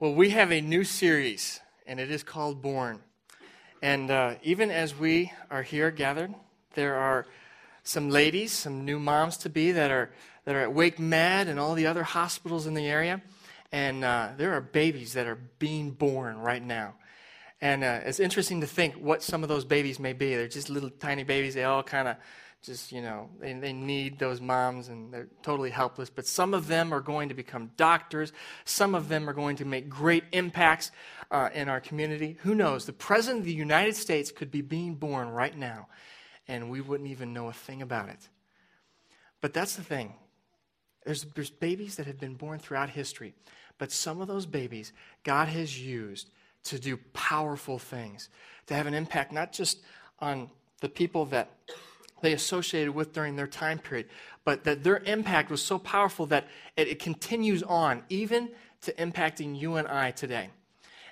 Well, we have a new series, and it is called Born. And even as we are here gathered, there are some ladies, some new moms-to-be that are at Wake Med and all the other hospitals in the area. And there are babies that are being born right now. And it's interesting to think what some of those babies may be. They're just little tiny babies. They all kind of just, you know, they need those moms, and they're totally helpless. But some of them are going to become doctors. Some of them are going to make great impacts in our community. Who knows? The President of the United States could be being born right now, and we wouldn't even know a thing about it. But that's the thing. There's babies that have been born throughout history. But some of those babies God has used to do powerful things, to have an impact not just on the people that they associated with during their time period, but that their impact was so powerful that it continues on, even to impacting you and I today.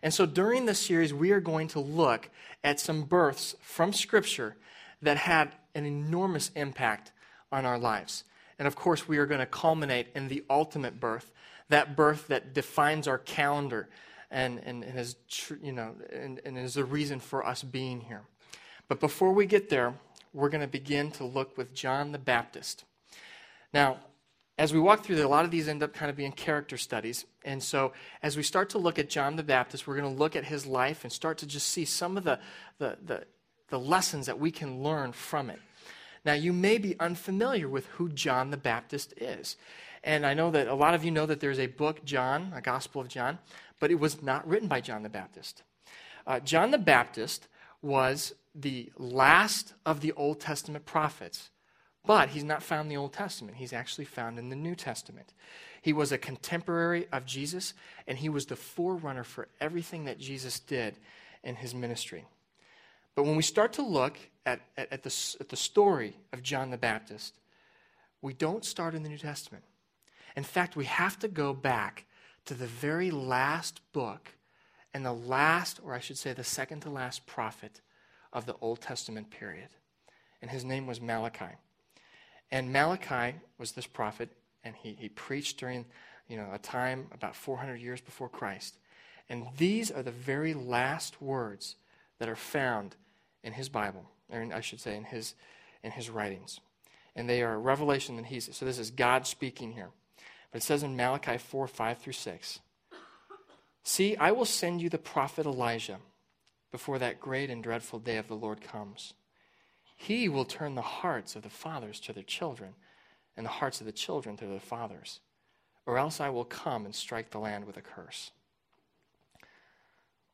And so during this series, we are going to look at some births from Scripture that had an enormous impact on our lives. And of course, we are going to culminate in the ultimate birth, that birth that defines our calendar and is is the reason for us being here. But before we get there, we're going to begin to look with John the Baptist. Now, as we walk through there, a lot of these end up kind of being character studies. And so as we start to look at John the Baptist, we're going to look at his life and start to just see some of the lessons that we can learn from it. Now, you may be unfamiliar with who John the Baptist is. And I know that a lot of you know that there's a book, John, a Gospel of John, but it was not written by John the Baptist. John the Baptist was the last of the Old Testament prophets, but he's not found in the Old Testament. He's actually found in the New Testament. He was a contemporary of Jesus, and he was the forerunner for everything that Jesus did in his ministry. But when we start to look at the story of John the Baptist, we don't start in the New Testament. In fact, we have to go back to the very last book and the last, or I should say the second to last prophet of the Old Testament period. And his name was Malachi. And Malachi was this prophet, and he preached during a time about 400 years before Christ. And these are the very last words that are found in his Bible, or in his writings. And they are a revelation that so this is God speaking here. But it says in Malachi 4:5-6, "See, I will send you the prophet Elijah before that great and dreadful day of the Lord comes. He will turn the hearts of the fathers to their children and the hearts of the children to their fathers, or else I will come and strike the land with a curse."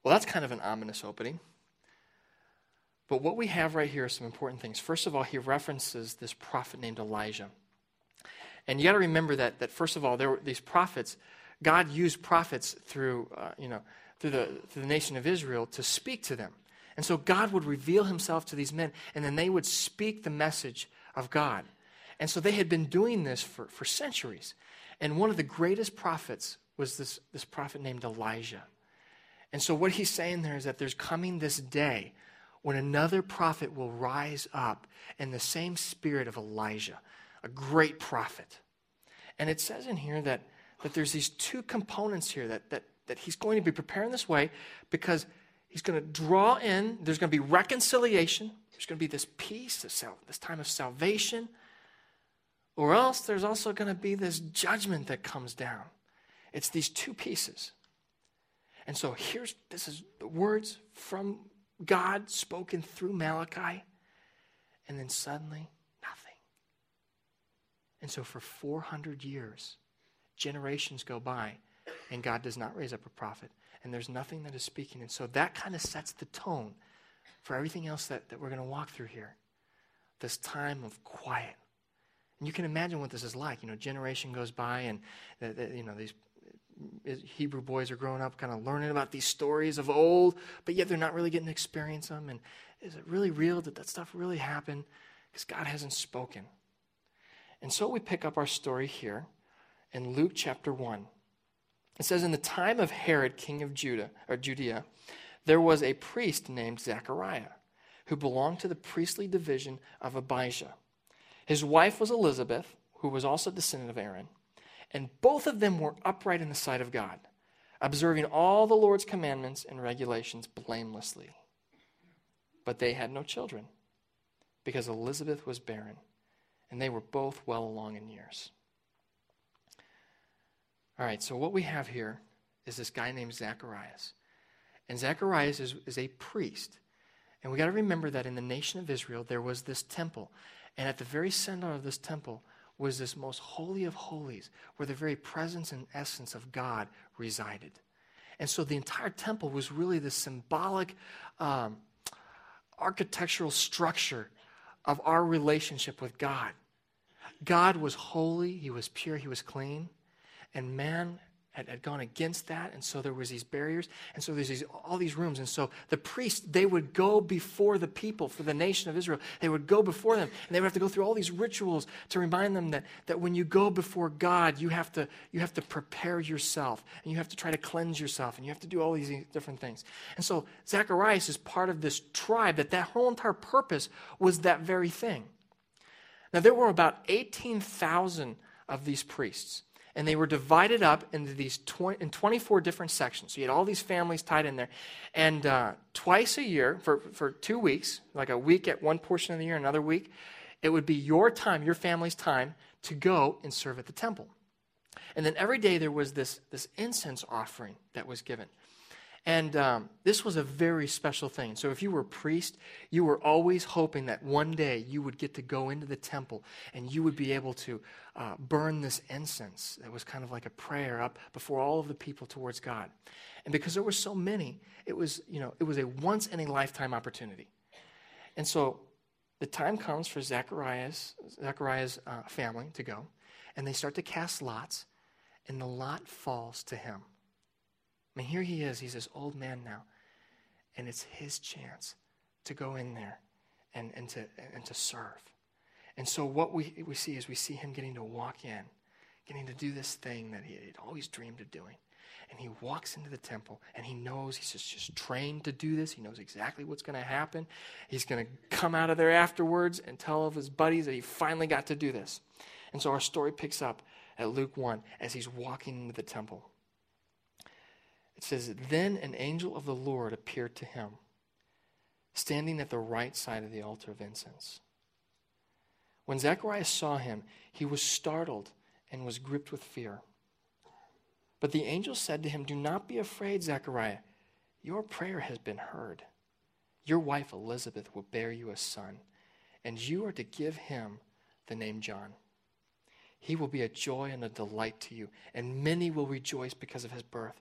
Well, that's kind of an ominous opening. But what we have right here are some important things. First of all, he references this prophet named Elijah. And you got to remember that first of all, there were these prophets. God used prophets through the nation of Israel to speak to them. And so God would reveal himself to these men, and then they would speak the message of God. And so they had been doing this for centuries. And one of the greatest prophets was this prophet named Elijah. And so what he's saying there is that there's coming this day when another prophet will rise up in the same spirit of Elijah, a great prophet. And it says in here that there's these two components here, that he's going to be preparing this way because he's going to draw in, there's going to be reconciliation, there's going to be this peace, this time of salvation, or else there's also going to be this judgment that comes down. It's these two pieces. And so this is the words from God spoken through Malachi, and then suddenly nothing. And so for 400 years, generations go by, and God does not raise up a prophet, and there's nothing that is speaking. And so that kind of sets the tone for everything else that we're going to walk through here, this time of quiet. And you can imagine what this is like. Generation goes by, and these Hebrew boys are growing up kind of learning about these stories of old, but yet they're not really getting to experience them. And is it really real? Did that stuff really happen? Because God hasn't spoken. And so we pick up our story here in Luke chapter 1. It says, "In the time of Herod, king of Judea, there was a priest named Zechariah, who belonged to the priestly division of Abijah. His wife was Elizabeth, who was also a descendant of Aaron, and both of them were upright in the sight of God, observing all the Lord's commandments and regulations blamelessly. But they had no children because Elizabeth was barren, and they were both well along in years. All right, so what we have here is this guy named Zacharias. And Zacharias is a priest. And we got to remember that in the nation of Israel, there was this temple. And at the very center of this temple was this most holy of holies, where the very presence and essence of God resided. And so the entire temple was really this symbolic architectural structure of our relationship with God. God was holy, he was pure, he was clean, and man had gone against that, and so there was these barriers, and so there's all these rooms, and so the priests, they would go before the people, for the nation of Israel, they would go before them, and they would have to go through all these rituals to remind them that when you go before God, you have to prepare yourself, and you have to try to cleanse yourself, and you have to do all these different things. And so Zacharias is part of this tribe, that whole entire purpose was that very thing. Now there were about 18,000 of these priests, and they were divided up into these 24 different sections. So you had all these families tied in there. And twice a year, for 2 weeks, like a week at one portion of the year, another week, it would be your time, your family's time, to go and serve at the temple. And then every day there was this incense offering that was given. And this was a very special thing. So if you were a priest, you were always hoping that one day you would get to go into the temple and you would be able to burn this incense. It was kind of like a prayer up before all of the people towards God. And because there were so many, it was a once-in-a-lifetime opportunity. And so the time comes for Zechariah's family to go, and they start to cast lots, and the lot falls to him. I mean, here he is. He's this old man now. And it's his chance to go in there and to serve. And so what we see is we see him getting to walk in, getting to do this thing that he had always dreamed of doing. And he walks into the temple, and he knows he's just trained to do this. He knows exactly what's going to happen. He's going to come out of there afterwards and tell all of his buddies that he finally got to do this. And so our story picks up at Luke 1 as he's walking into the temple. It says, "Then an angel of the Lord appeared to him, standing at the right side of the altar of incense. When Zacharias saw him, he was startled and was gripped with fear. But the angel said to him, 'Do not be afraid, Zechariah. Your prayer has been heard. Your wife Elizabeth will bear you a son, and you are to give him the name John. He will be a joy and a delight to you, and many will rejoice because of his birth.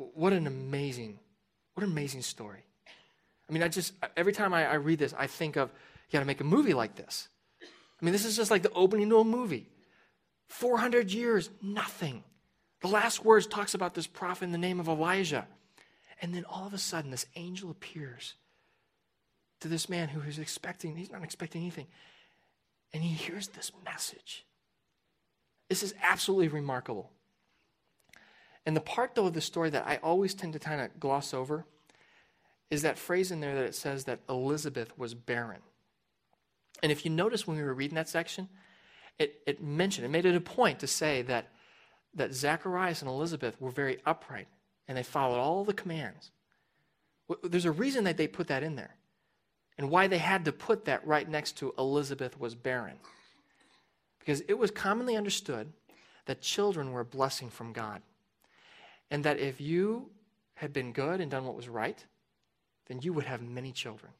What an amazing story. I mean, every time I read this, I think of, you got to make a movie like this. I mean, this is just like the opening to a movie. 400 years, nothing. The last words talks about this prophet in the name of Elijah. And then all of a sudden, this angel appears to this man who is expecting, he's not expecting anything. And he hears this message. This is absolutely remarkable. And the part, though, of the story that I always tend to kind of gloss over is that phrase in there that it says that Elizabeth was barren. And if you notice when we were reading that section, it made it a point to say that Zacharias and Elizabeth were very upright and they followed all the commands. There's a reason that they put that in there and why they had to put that right next to Elizabeth was barren. Because it was commonly understood that children were a blessing from God. And that if you had been good and done what was right, then you would have many children.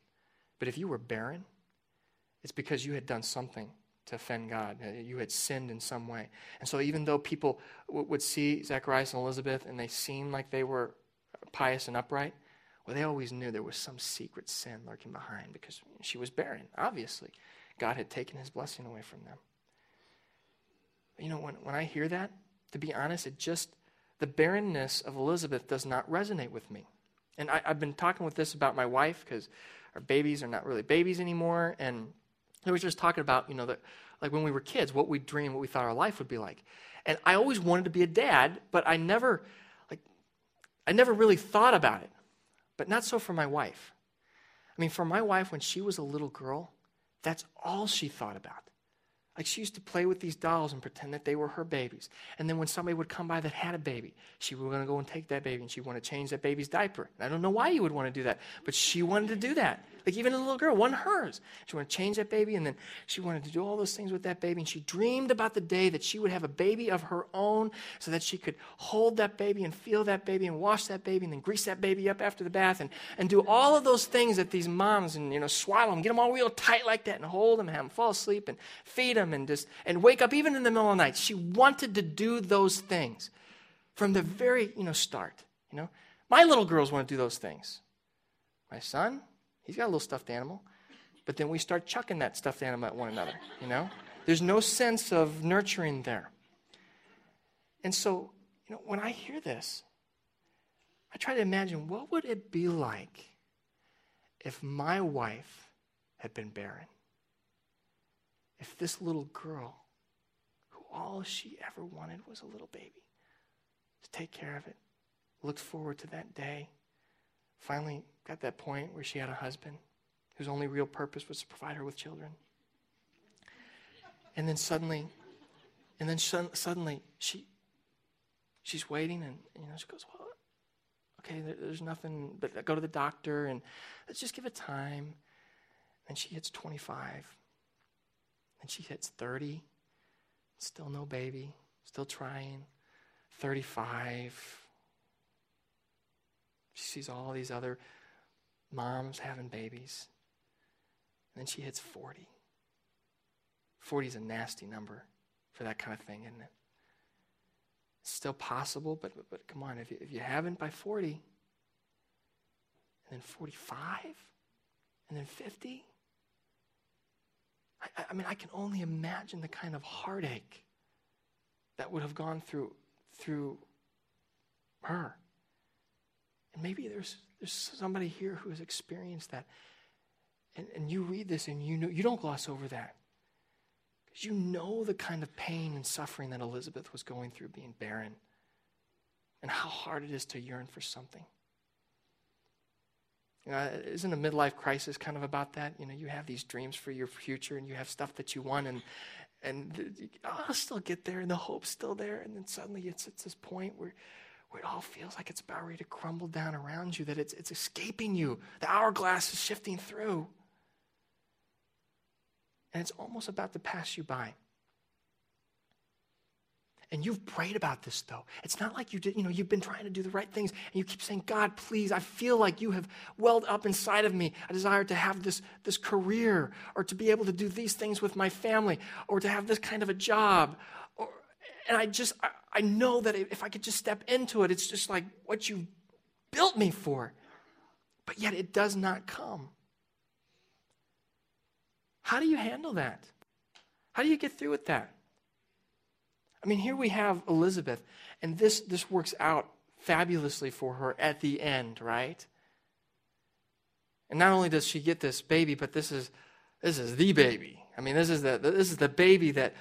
But if you were barren, it's because you had done something to offend God. You had sinned in some way. And so even though people would see Zacharias and Elizabeth and they seemed like they were pious and upright, well, they always knew there was some secret sin lurking behind because she was barren, obviously. God had taken his blessing away from them. You know, when I hear that, to be honest, it just the barrenness of Elizabeth does not resonate with me. And I've been talking with this about my wife because our babies are not really babies anymore. And I was just talking about, that like when we were kids, what we dreamed, what we thought our life would be like. And I always wanted to be a dad, but I never really thought about it. But not so for my wife. For my wife, when she was a little girl, that's all she thought about. Like, she used to play with these dolls and pretend that they were her babies. And then when somebody would come by that had a baby, she was going to go and take that baby, and she'd want to change that baby's diaper. And I don't know why you would want to do that, but she wanted to do that. Like, even a little girl, one of hers. She wanted to change that baby, and then she wanted to do all those things with that baby. And she dreamed about the day that she would have a baby of her own so that she could hold that baby and feel that baby and wash that baby and then grease that baby up after the bath and do all of those things that these moms and, swaddle them, get them all real tight like that and hold them and have them fall asleep and feed them. And wake up even in the middle of the night. She wanted to do those things from the very start. My little girls want to do those things. My son, he's got a little stuffed animal, but then we start chucking that stuffed animal at one another. There's no sense of nurturing there. And so when I hear this, I try to imagine, what would it be like if my wife had been barren? If this little girl, who all she ever wanted was a little baby, to take care of it, looked forward to that day, finally got that point where she had a husband whose only real purpose was to provide her with children. And then suddenly she's waiting and she goes, well, okay, there's nothing, but I go to the doctor and let's just give it time. And she hits 25. And she hits 30, still no baby, still trying. 35, she sees all these other moms having babies. And then she hits 40. 40 is a nasty number for that kind of thing, isn't it? It's still possible, but come on, if you haven't by 40, and then 45, and then 50, I can only imagine the kind of heartache that would have gone through her. And maybe there's somebody here who has experienced that. And you read this and you don't gloss over that. Because the kind of pain and suffering that Elizabeth was going through being barren. And how hard it is to yearn for something. Isn't a midlife crisis kind of about that? You have these dreams for your future, and you have stuff that you want, and I'll still get there, and the hope's still there, and then suddenly it's this point where it all feels like it's about ready to crumble down around you, that it's escaping you. The hourglass is shifting through, and it's almost about to pass you by. And you've prayed about this, though. It's not like you did, you've been trying to do the right things, and you keep saying, God, please, I feel like you have welled up inside of me a desire to have this career, or to be able to do these things with my family, or to have this kind of a job. I know that if I could just step into it, it's just like what you built me for. But yet it does not come. How do you handle that? How do you get through with that? Here we have Elizabeth, and this works out fabulously for her at the end, right? And not only does she get this baby, but this is the baby. This is the baby that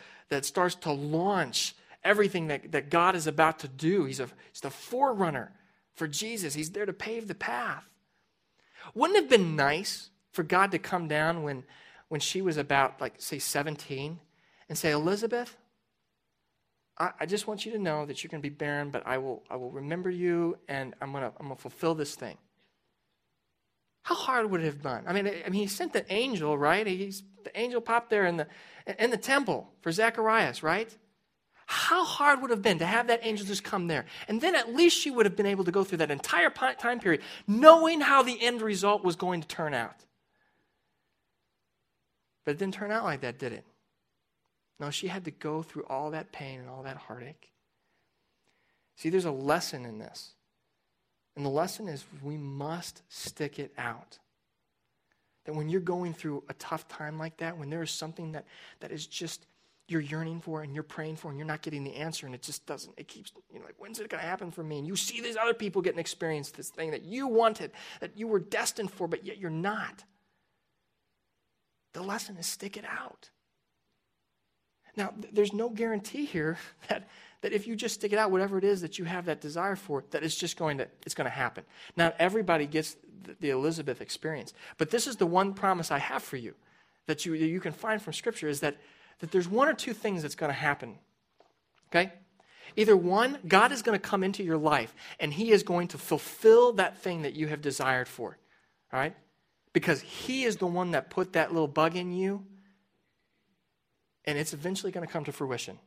starts to launch everything that God is about to do. He's the forerunner for Jesus. He's there to pave the path. Wouldn't it have been nice for God to come down when she was about, like, say, 17, and say, Elizabeth, I just want you to know that you're going to be barren, but I will remember you, and I'm going to fulfill this thing. How hard would it have been? He sent the angel, right? The angel popped there in the temple for Zacharias, right? How hard would it have been to have that angel just come there? And then at least she would have been able to go through that entire time period knowing how the end result was going to turn out. But it didn't turn out like that, did it? No, she had to go through all that pain and all that heartache. See, there's a lesson in this. And the lesson is we must stick it out. That when you're going through a tough time like that, when there is something that is just you're yearning for and you're praying for and you're not getting the answer, and it just doesn't, it keeps, you know, like, when's it going to happen for me? And you see these other people getting experienced this thing that you wanted, that you were destined for, but yet you're not. The lesson is stick it out. Now, there's no guarantee here that if you just stick it out, whatever it is that you have that desire for, that it's just going to happen. Not everybody gets the Elizabeth experience. But this is the one promise I have for you that you can find from Scripture, is that there's one or two things that's going to happen, okay? Either one, God is going to come into your life, and he is going to fulfill that thing that you have desired for, all right? Because he is the one that put that little bug in you, and it's eventually going to come to fruition.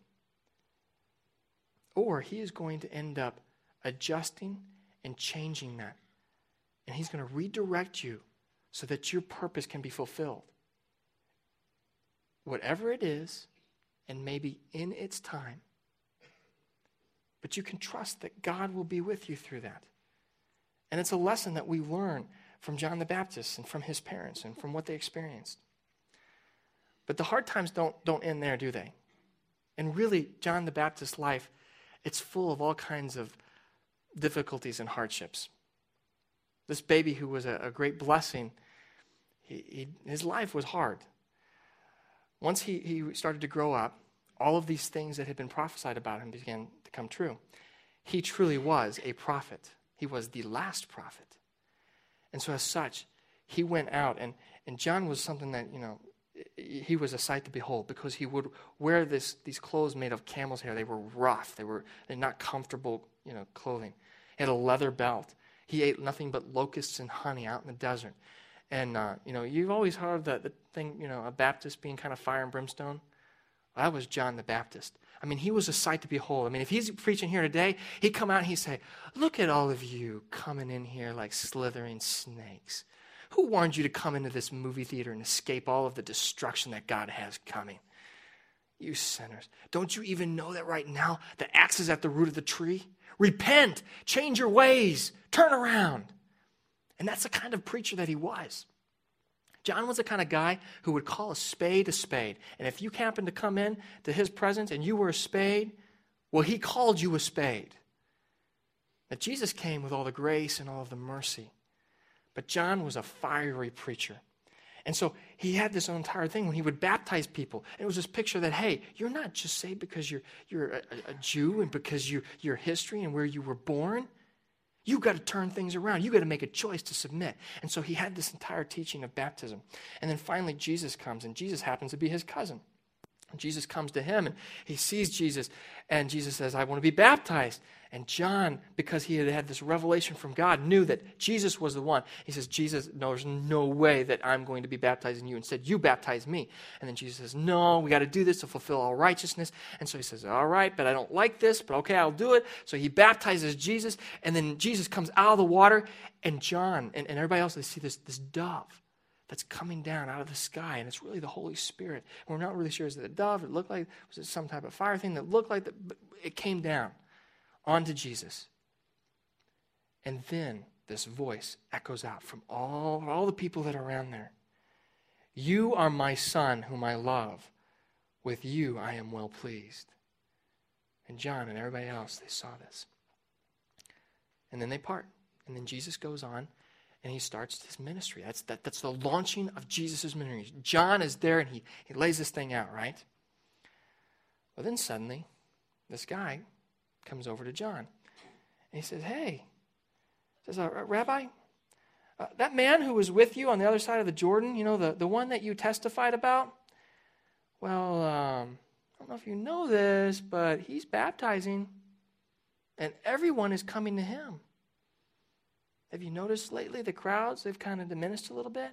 Or he is going to end up adjusting and changing that, and he's going to redirect you so that your purpose can be fulfilled. Whatever it is, and maybe in its time. But you can trust that God will be with you through that. And it's a lesson that we learn from John the Baptist and from his parents and from what they experienced. But the hard times don't end there, do they? And really, John the Baptist's life, it's full of all kinds of difficulties and hardships. This baby who was a great blessing, his life was hard. Once he started to grow up, all of these things that had been prophesied about him began to come true. He truly was a prophet. He was the last prophet. And so as such, he went out, and John was something that, you know, he was a sight to behold, because he would wear these clothes made of camel's hair. They were rough. They're not comfortable, you know, clothing. He had a leather belt. He ate nothing but locusts and honey out in the desert. And, you know, you've always heard the thing, you know, a Baptist being kind of fire and brimstone. Well, that was John the Baptist. I mean, he was a sight to behold. I mean, if he's preaching here today, he'd come out and he'd say, look at all of you coming in here like slithering snakes. Who warned you to come into this movie theater and escape all of the destruction that God has coming? You sinners. Don't you even know that right now the axe is at the root of the tree? Repent. Change your ways. Turn around. And that's the kind of preacher that he was. John was the kind of guy who would call a spade a spade. And if you happened to come in to his presence and you were a spade, well, he called you a spade. Now, Jesus came with all the grace and all of the mercy. But John was a fiery preacher. And so he had this entire thing when he would baptize people. It was this picture that, hey, you're not just saved because you're a Jew and because your history and where you were born. You've got to turn things around. You've got to make a choice to submit. And so he had this entire teaching of baptism. And then finally Jesus comes, and Jesus happens to be his cousin. And Jesus comes to him, and he sees Jesus, and Jesus says, I want to be baptized. And John, because he had this revelation from God, knew that Jesus was the one. He says, Jesus, no, there's no way that I'm going to be baptizing you. Instead, you baptize me. And then Jesus says, no, we got to do this to fulfill all righteousness. And so he says, all right, but I don't like this, but okay, I'll do it. So he baptizes Jesus, and then Jesus comes out of the water, and John and everybody else, they see this dove that's coming down out of the sky, and it's really the Holy Spirit. And we're not really sure, is it a dove? It looked like, was it some type of fire thing that looked like that? But it came down onto Jesus. And then this voice echoes out from all the people that are around there. You are my son whom I love. With you I am well pleased. And John and everybody else, they saw this. And then they part. And then Jesus goes on and he starts his ministry. That's the launching of Jesus' ministry. John is there and he lays this thing out, right? Well, then suddenly, this guy comes over to John, and he says, hey, says, Rabbi, that man who was with you on the other side of the Jordan, you know, the one that you testified about, well, I don't know if you know this, but he's baptizing, and everyone is coming to him. Have you noticed lately the crowds, they've kind of diminished a little bit?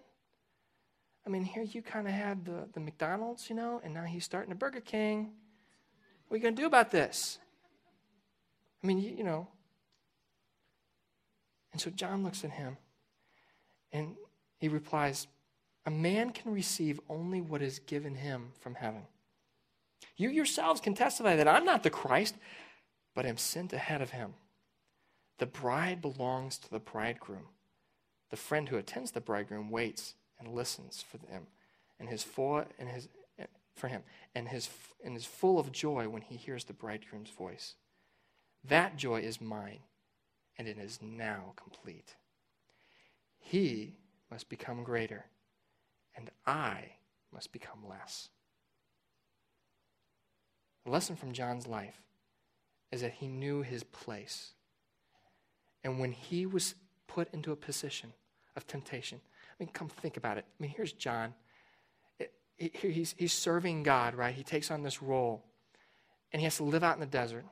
I mean, here you kind of had the McDonald's, you know, and now he's starting a Burger King. What are you going to do about this? I mean, you know. And so John looks at him, and he replies, a man can receive only what is given him from heaven. You yourselves can testify that I'm not the Christ, but am sent ahead of him. The bride belongs to the bridegroom. The friend who attends the bridegroom waits and listens for them, and his for him, and is full of joy when he hears the bridegroom's voice. That joy is mine, and it is now complete. He must become greater, and I must become less." The lesson from John's life is that he knew his place. And when he was put into a position of temptation, I mean, come think about it. I mean, here's John. He's serving God, right? He takes on this role, and he has to live out in the desert.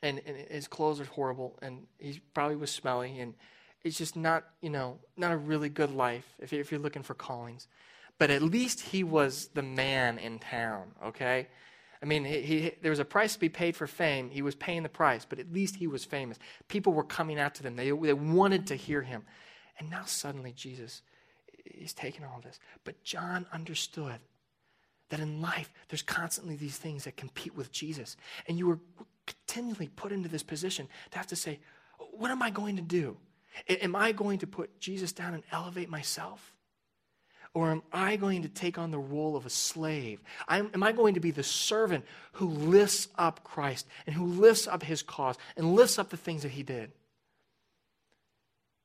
And his clothes are horrible, and he probably was smelly, and it's just not, not a really good life if you're looking for callings. But at least he was the man in town, okay? I mean, there was a price to be paid for fame. He was paying the price, but at least he was famous. People were coming out to them. They wanted to hear him. And now suddenly Jesus is taking all of this. But John understood that in life, there's constantly these things that compete with Jesus. And you were continually put into this position to have to say, what am I going to do? Am I going to put Jesus down and elevate myself? Or am I going to take on the role of a slave? Am I going to be the servant who lifts up Christ and who lifts up his cause and lifts up the things that he did?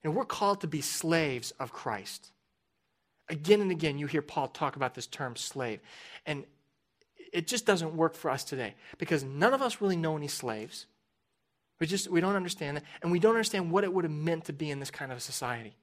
And we're called to be slaves of Christ. Again and again, you hear Paul talk about this term slave. And it just doesn't work for us today because none of us really know any slaves. We don't understand that. And we don't understand what it would have meant to be in this kind of a society.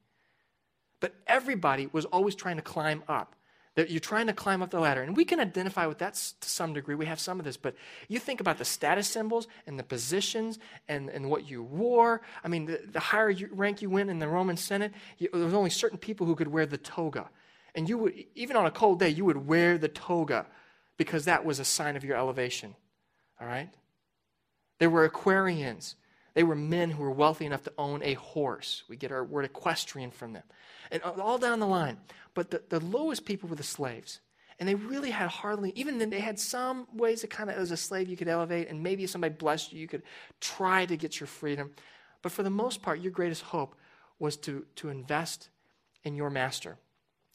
But everybody was always trying to climb up. You're trying to climb up the ladder. And we can identify with that to some degree. We have some of this. But you think about the status symbols and the positions and what you wore. I mean, the higher rank you went in the Roman Senate, there was only certain people who could wear the toga. And you would, even on a cold day, you would wear the toga because that was a sign of your elevation. All right? There were equestrians. They were men who were wealthy enough to own a horse. We get our word equestrian from them. And all down the line. But the lowest people were the slaves. And they really had hardly, even then they had some ways that kind of, as a slave you could elevate, and maybe if somebody blessed you, you could try to get your freedom. But for the most part, your greatest hope was to invest in your master.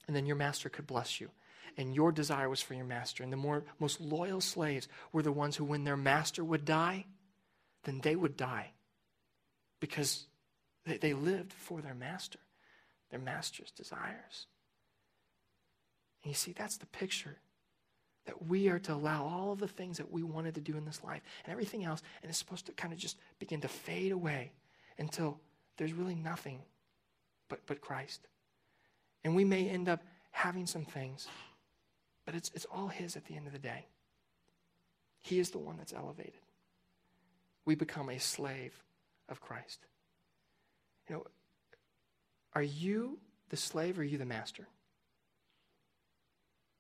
And then your master could bless you. And your desire was for your master. And the most loyal slaves were the ones who, when their master would die, then they would die. Because they lived for their master, their master's desires. And you see, that's the picture that we are to allow all of the things that we wanted to do in this life and everything else, and it's supposed to kind of just begin to fade away until there's really nothing but Christ. And we may end up having some things, but it's all his at the end of the day. He is the one that's elevated. We become a slave of Christ. Are you the slave or are you the master?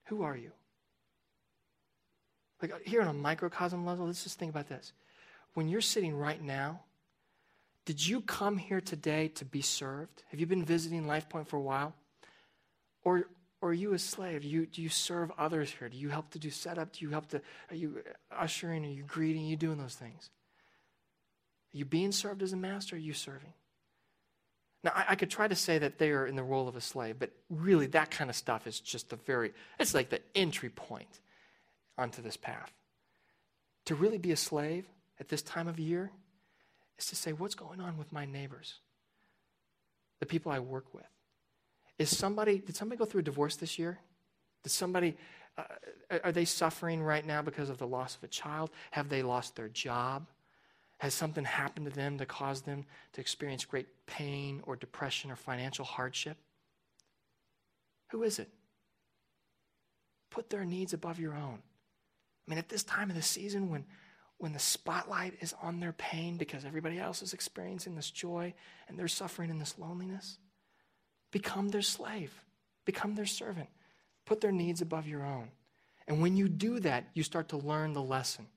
Who are you? Like here on a microcosm level, let's just think about this. When you're sitting right now, did you come here today to be served? Have you been visiting LifePoint for a while? Or are you a slave? Do you serve others here? Do you help to do setup? Are you ushering? Are you greeting? Are you doing those things? Are you being served as a master, or are you serving? Now, I could try to say that they are in the role of a slave, but really that kind of stuff is just it's like the entry point onto this path. To really be a slave at this time of year is to say, what's going on with my neighbors, the people I work with? Did somebody go through a divorce this year? Are they suffering right now because of the loss of a child? Have they lost their job? Has something happened to them to cause them to experience great pain or depression or financial hardship? Who is it? Put their needs above your own. I mean, at this time of the season when the spotlight is on their pain because everybody else is experiencing this joy and they're suffering in this loneliness, become their slave. Become their servant. Put their needs above your own. And when you do that, you start to learn the lesson.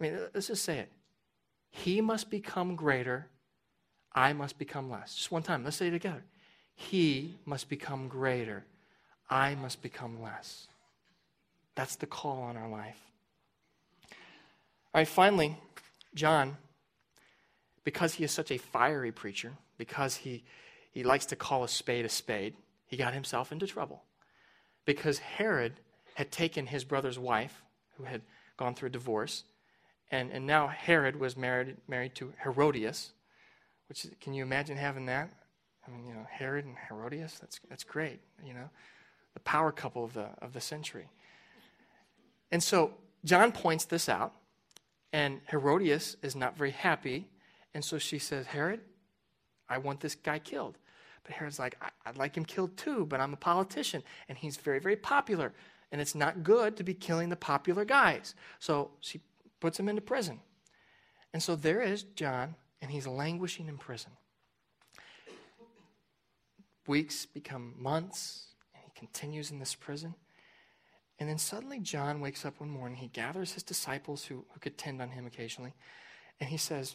I mean, let's just say it. He must become greater, I must become less. Just one time, let's say it together. He must become greater, I must become less. That's the call on our life. All right, finally, John, because he is such a fiery preacher, because he likes to call a spade, he got himself into trouble. Because Herod had taken his brother's wife, who had gone through a divorce, and now Herod was married to Herodias, which, can you imagine having that? I mean, you know, Herod and Herodias, that's great, you know, the power couple of the century. And so John points this out, and Herodias is not very happy, and so she says, Herod, I want this guy killed. But Herod's like, I'd like him killed too, but I'm a politician, and he's very, very popular, and it's not good to be killing the popular guys. So she puts him into prison. And so there is John, and he's languishing in prison. Weeks become months, and he continues in this prison. And then suddenly John wakes up one morning. He gathers his disciples who could tend on him occasionally, and he says,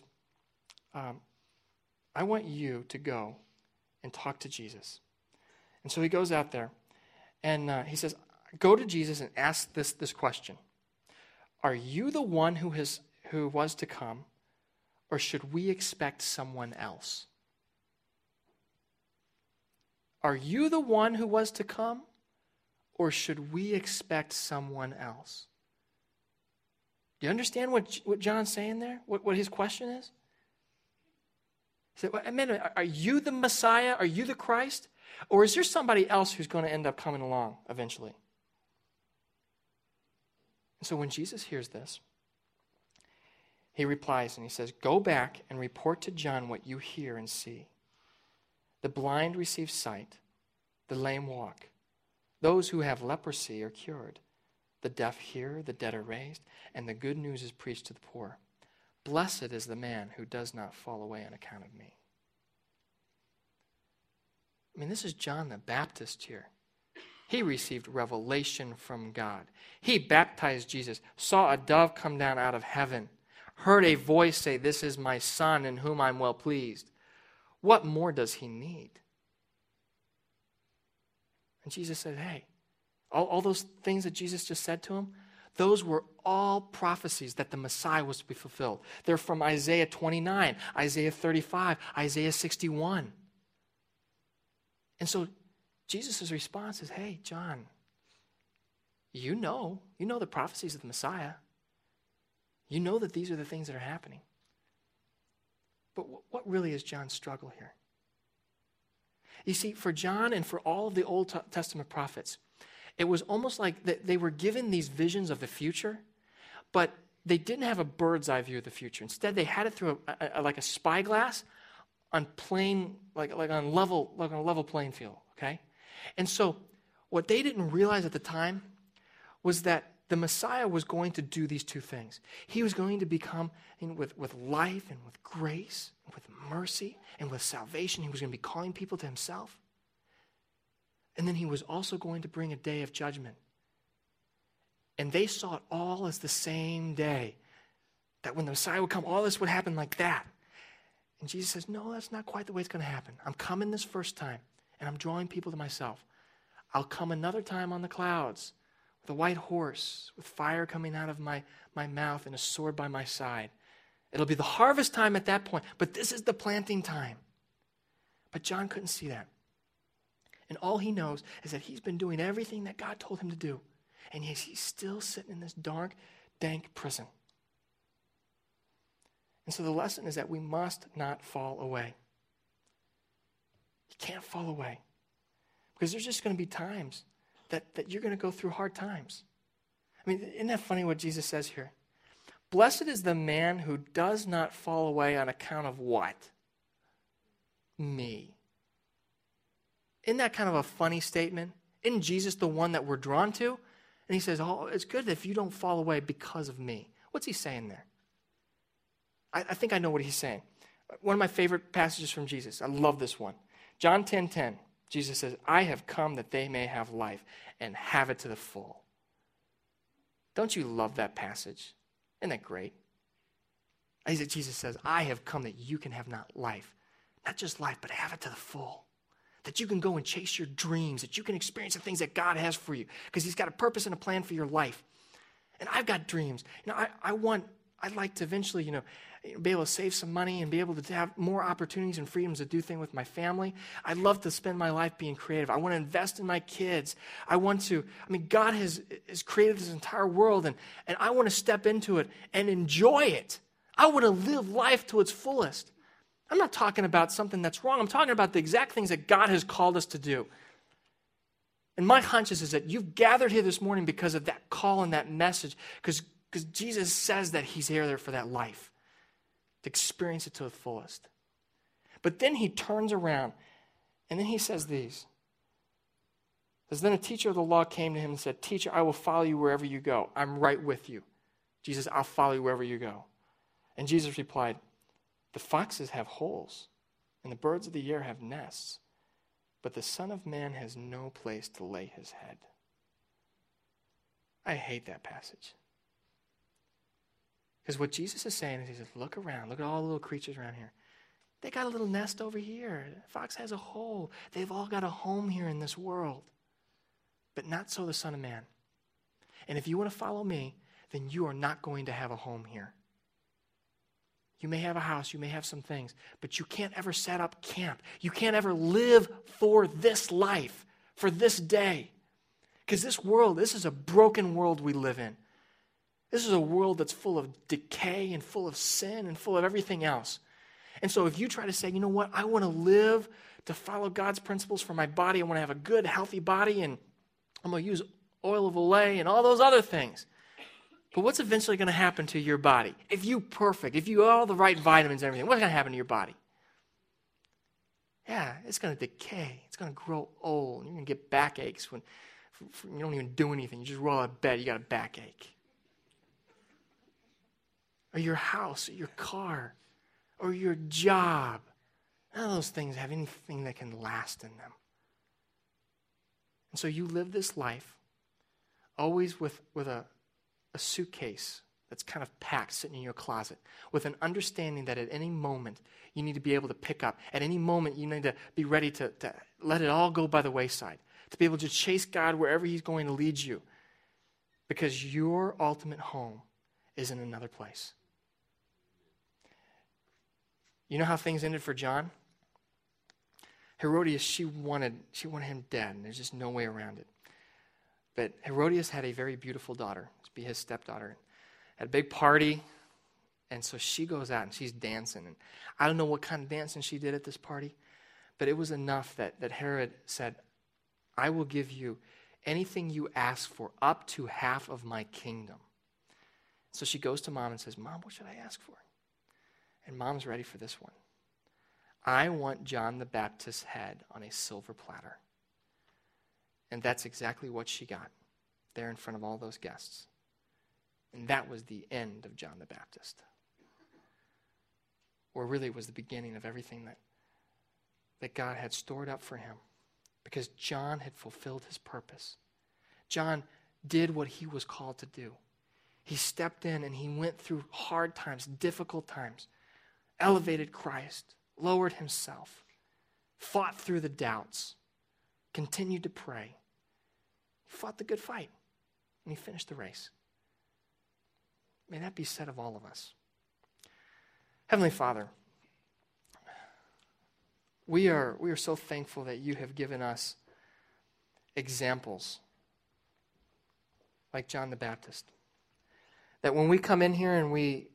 I want you to go and talk to Jesus. And so he goes out there, and he says, go to Jesus and ask this question. Are you the one who was to come, or should we expect someone else? Are you the one who was to come, or should we expect someone else? Do you understand what John's saying there? What his question is? He said, wait a minute, are you the Messiah? Are you the Christ? Or is there somebody else who's going to end up coming along eventually? And so when Jesus hears this, he replies and he says, go back and report to John what you hear and see. The blind receive sight, the lame walk. Those who have leprosy are cured. The deaf hear, the dead are raised, and the good news is preached to the poor. Blessed is the man who does not fall away on account of me. I mean, this is John the Baptist here. He received revelation from God. He baptized Jesus, saw a dove come down out of heaven, heard a voice say, this is my son in whom I'm well pleased. What more does he need? And Jesus said, hey, all those things that Jesus just said to him, those were all prophecies that the Messiah was to be fulfilled. They're from Isaiah 29, Isaiah 35, Isaiah 61. And so Jesus' response is, hey, John, you know the prophecies of the Messiah. You know that these are the things that are happening. But what really is John's struggle here? You see, for John and for all of the Old Testament prophets, it was almost like they were given these visions of the future, but they didn't have a bird's eye view of the future. Instead, they had it through like a spyglass on plain, on a level playing field. Okay, and so what they didn't realize at the time was that the Messiah was going to do these two things. He was going to become, with life and with grace, and with mercy and with salvation. He was going to be calling people to himself. And then he was also going to bring a day of judgment. And they saw it all as the same day, that when the Messiah would come, all this would happen like that. And Jesus says, no, that's not quite the way it's going to happen. I'm coming this first time, and I'm drawing people to myself. I'll come another time on the clouds, the white horse, with fire coming out of my mouth and a sword by my side. It'll be the harvest time at that point, but this is the planting time. But John couldn't see that. And all he knows is that he's been doing everything that God told him to do, and yet he's still sitting in this dark, dank prison. And so the lesson is that we must not fall away. You can't fall away, because there's just going to be times that you're going to go through hard times. I mean, isn't that funny what Jesus says here? Blessed is the man who does not fall away on account of what? Me. Isn't that kind of a funny statement? Isn't Jesus the one that we're drawn to? And he says, oh, it's good if you don't fall away because of me. What's he saying there? I think I know what he's saying. One of my favorite passages from Jesus. I love this one. John 10:10. Jesus says, I have come that they may have life and have it to the full. Don't you love that passage? Isn't that great? Jesus says, I have come that you can have not just life, but have it to the full. That you can go and chase your dreams, that you can experience the things that God has for you, because he's got a purpose and a plan for your life. And I've got dreams. You know, I want, I'd like to eventually, be able to save some money and be able to have more opportunities and freedoms to do things with my family. I'd love to spend my life being creative. I want to invest in my kids. God has created this entire world, and I want to step into it and enjoy it. I want to live life to its fullest. I'm not talking about something that's wrong. I'm talking about the exact things that God has called us to do. And my hunch is that you've gathered here this morning because of that call and that message, because Jesus says that he's here for that life, to experience it to the fullest. But then he turns around, and then he says these. It says, then a teacher of the law came to him and said, "Teacher, I will follow you wherever you go. I'm right with you." Jesus, "I'll follow you wherever you go." And Jesus replied, "The foxes have holes, and the birds of the air have nests, but the Son of Man has no place to lay his head." I hate that passage. Because what Jesus is saying is, he says, look around. Look at all the little creatures around here. They got a little nest over here. The fox has a hole. They've all got a home here in this world. But not so the Son of Man. And if you want to follow me, then you are not going to have a home here. You may have a house, you may have some things, but you can't ever set up camp. You can't ever live for this life, for this day. Because this world, this is a broken world we live in. This is a world that's full of decay and full of sin and full of everything else. And so if you try to say, you know what, I want to live to follow God's principles for my body. I want to have a good, healthy body, and I'm going to use oil of Olay and all those other things. But what's eventually going to happen to your body? If you're perfect, if you have all the right vitamins and everything, what's going to happen to your body? Yeah, it's going to decay. It's going to grow old. You're going to get backaches when you don't even do anything. You just roll out of bed, you got a backache. Or your house, or your car, or your job. None of those things have anything that can last in them. And so you live this life always with a suitcase that's kind of packed sitting in your closet, with an understanding that at any moment you need to be able to pick up. At any moment you need to be ready to let it all go by the wayside, to be able to chase God wherever he's going to lead you, because your ultimate home is in another place. You know how things ended for John? Herodias, she wanted him dead, and there's just no way around it. But Herodias had a very beautiful daughter, to be his stepdaughter, at a big party. And so she goes out and she's dancing. And I don't know what kind of dancing she did at this party, but it was enough that Herod said, "I will give you anything you ask for, up to half of my kingdom." So she goes to Mom and says, "Mom, what should I ask for?" And Mom's ready for this one. "I want John the Baptist's head on a silver platter." And that's exactly what she got there in front of all those guests. And that was the end of John the Baptist. Or really it was the beginning of everything that God had stored up for him, because John had fulfilled his purpose. John did what he was called to do. He stepped in and he went through hard times, difficult times, elevated Christ, lowered himself, fought through the doubts, continued to pray. He fought the good fight, and he finished the race. May that be said of all of us. Heavenly Father, we are so thankful that you have given us examples like John the Baptist, that when we come in here and we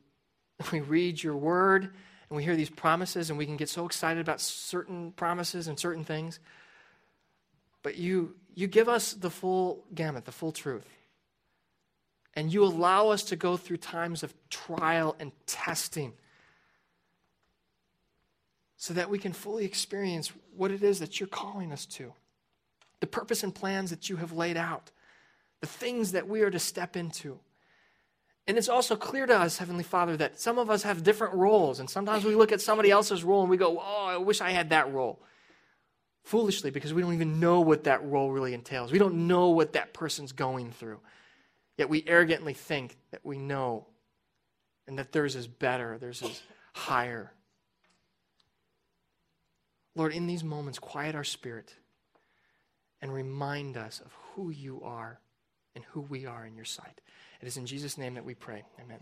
read your word and we hear these promises, and we can get so excited about certain promises and certain things, but you give us the full gamut, the full truth. And you allow us to go through times of trial and testing so that we can fully experience what it is that you're calling us to, the purpose and plans that you have laid out, the things that we are to step into. And it's also clear to us, Heavenly Father, that some of us have different roles, and sometimes we look at somebody else's role and we go, "Oh, I wish I had that role." Foolishly, because we don't even know what that role really entails. We don't know what that person's going through. Yet we arrogantly think that we know, and that theirs is better, theirs is higher. Lord, in these moments, quiet our spirit and remind us of who you are and who we are in your sight. It is in Jesus' name that we pray. Amen.